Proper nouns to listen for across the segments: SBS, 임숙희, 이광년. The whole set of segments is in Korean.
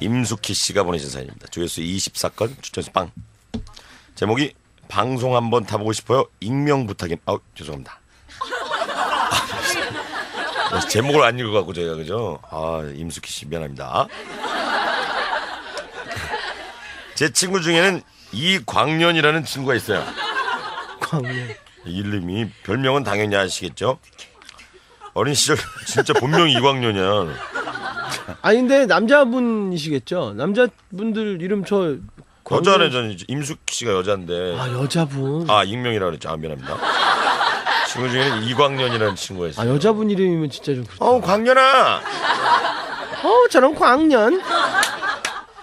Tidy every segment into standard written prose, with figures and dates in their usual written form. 임숙희 씨가 보내신 사연입니다. 조회수 24건, 추천수 빵. 제목이 방송 한번 타보고 싶어요. 익명 부탁인. 아, 죄송합니다. 제목을 안 읽어갖고 저희가 그죠? 아, 임숙희 씨 미안합니다. 제 친구 중에는 이광년이라는 친구가 있어요. 광년. 이름이 별명은 당연히 아시겠죠? 어린 시절 진짜 본명이 이광년이야. 아니 근데 남자분이시겠죠? 남자분들 이름 저 여자네. 전 임숙희 씨가 여잔데. 아 여자분. 아 익명이라고 그랬죠. 아 미안합니다. 친구 중에는 이광년이라는 친구가 있어요. 아 여자분 이름이면 진짜 좀 그렇다. 어우 광년아. 어우 저런 광년.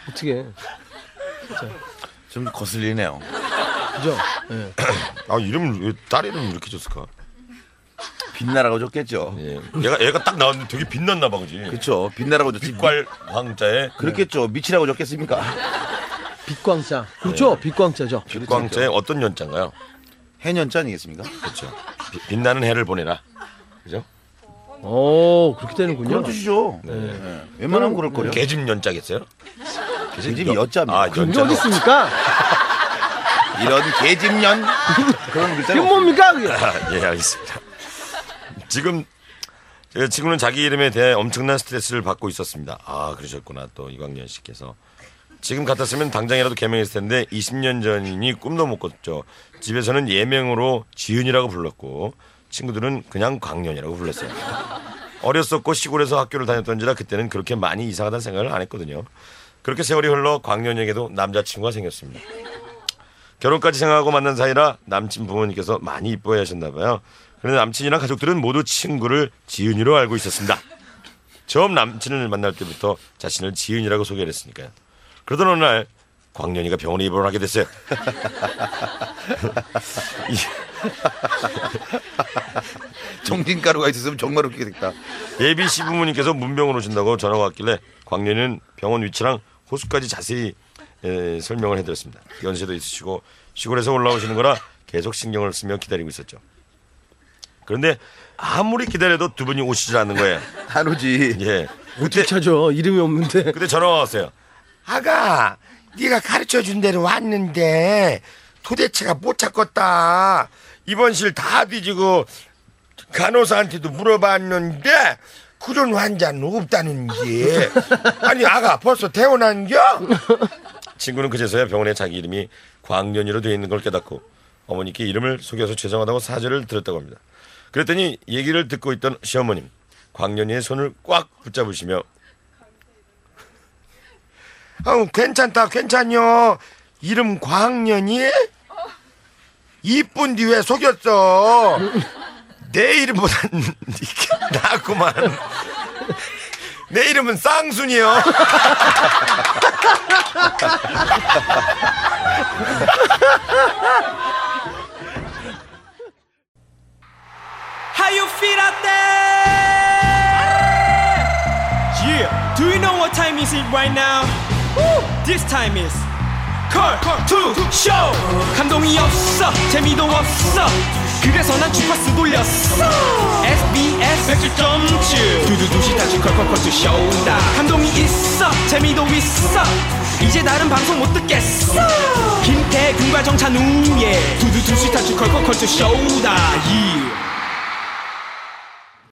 어떻게 좀 거슬리네요. 그죠? 네. 아 이름을 왜 딸 이름을 이렇게 줬을까? 빛나라고 줬겠죠. 예. 얘가 딱 나왔는데 되게 빛났나 봐, 그지? 그렇죠. 빛나라고 줬지. 빛깔 광자에. 그렇겠죠. 미치라고 줬겠습니까? 빛광자. 그렇죠. 네. 빛광자죠. 빛광자에 어떤 연자인가요? 해년자 아니겠습니까? 그렇죠. 빛나는 해를 보내라. 그죠? 오 그렇게 되는군요. 그런 뜻이죠. 네. 네. 웬만하면 그럴 거예요. 계집 연자겠어요? 계집 여자입니다. 아, 그런 게 어디 있습니까? 이런 계집년 그런 글자. 이건 뭡니까? 아, 예, 알겠습니다. 지금 제 친구는 자기 이름에 대해 엄청난 스트레스를 받고 있었습니다. 아 그러셨구나. 또 이광년 씨께서 지금 같았으면 당장이라도 개명했을 텐데 20년 전이니 꿈도 못 꿨죠. 집에서는 예명으로 지은이라고 불렀고 친구들은 그냥 광년이라고 불렀어요. 어렸었고 시골에서 학교를 다녔던지라 그때는 그렇게 많이 이상하다는 생각을 안 했거든요. 그렇게 세월이 흘러 광년에게도 남자친구가 생겼습니다. 결혼까지 생각하고 만난 사이라 남친 부모님께서 많이 이뻐해 하셨나 봐요. 그런데 남친이랑 가족들은 모두 친구를 지은이로 알고 있었습니다. 처음 남친을 만날 때부터 자신을 지은이라고 소개를 했으니까요. 그러던 어느 날 광년이가 병원에 입원을 하게 됐어요. 정진가루가 있었으면 정말 웃기게 됐다. 예비 시부모님께서 문병으로 오신다고 전화가 왔길래 광년이는 병원 위치랑 호수까지 자세히 설명을 해드렸습니다. 연세도 있으시고 시골에서 올라오시는 거라 계속 신경을 쓰며 기다리고 있었죠. 그런데 아무리 기다려도 두 분이 오시질 않는 거예요. 안 오지. 예. 어떻게 찾아? 이름이 없는데. 그때 전화가 왔어요. 아가, 네가 가르쳐준 대로 왔는데 도대체가 못 찾겄다. 입원실 다 뒤지고 간호사한테도 물어봤는데 그런 환자는 없다는 게. 아니 아가 벌써 퇴원한겨? 친구는 그제서야 병원에 자기 이름이 광년이로 되어 있는 걸 깨닫고 어머니께 이름을 속여서 죄송하다고 사죄를 드렸다고 합니다. 그랬더니 얘기를 듣고 있던 시어머님 광년이의 손을 꽉 붙잡으시며 괜찮다 괜찮요. 이름 광년이? 이쁜디 왜 속였어? 내 이름보다 나구만. 내 이름은 쌍순이요. How you feel out there? Yeah. Do you know what time is it right now? Woo. This time is 컬투쇼. 감동이 없어 재미도 없어 그래서 난 주파수 돌렸어. SBS 100.7 두두두시 다시 컬투쇼다. 감동이 있어 재미도 있어 이제 다른 방송 못 듣겠어. 김태균과 정찬우의 두두두시 다시 컬투쇼다.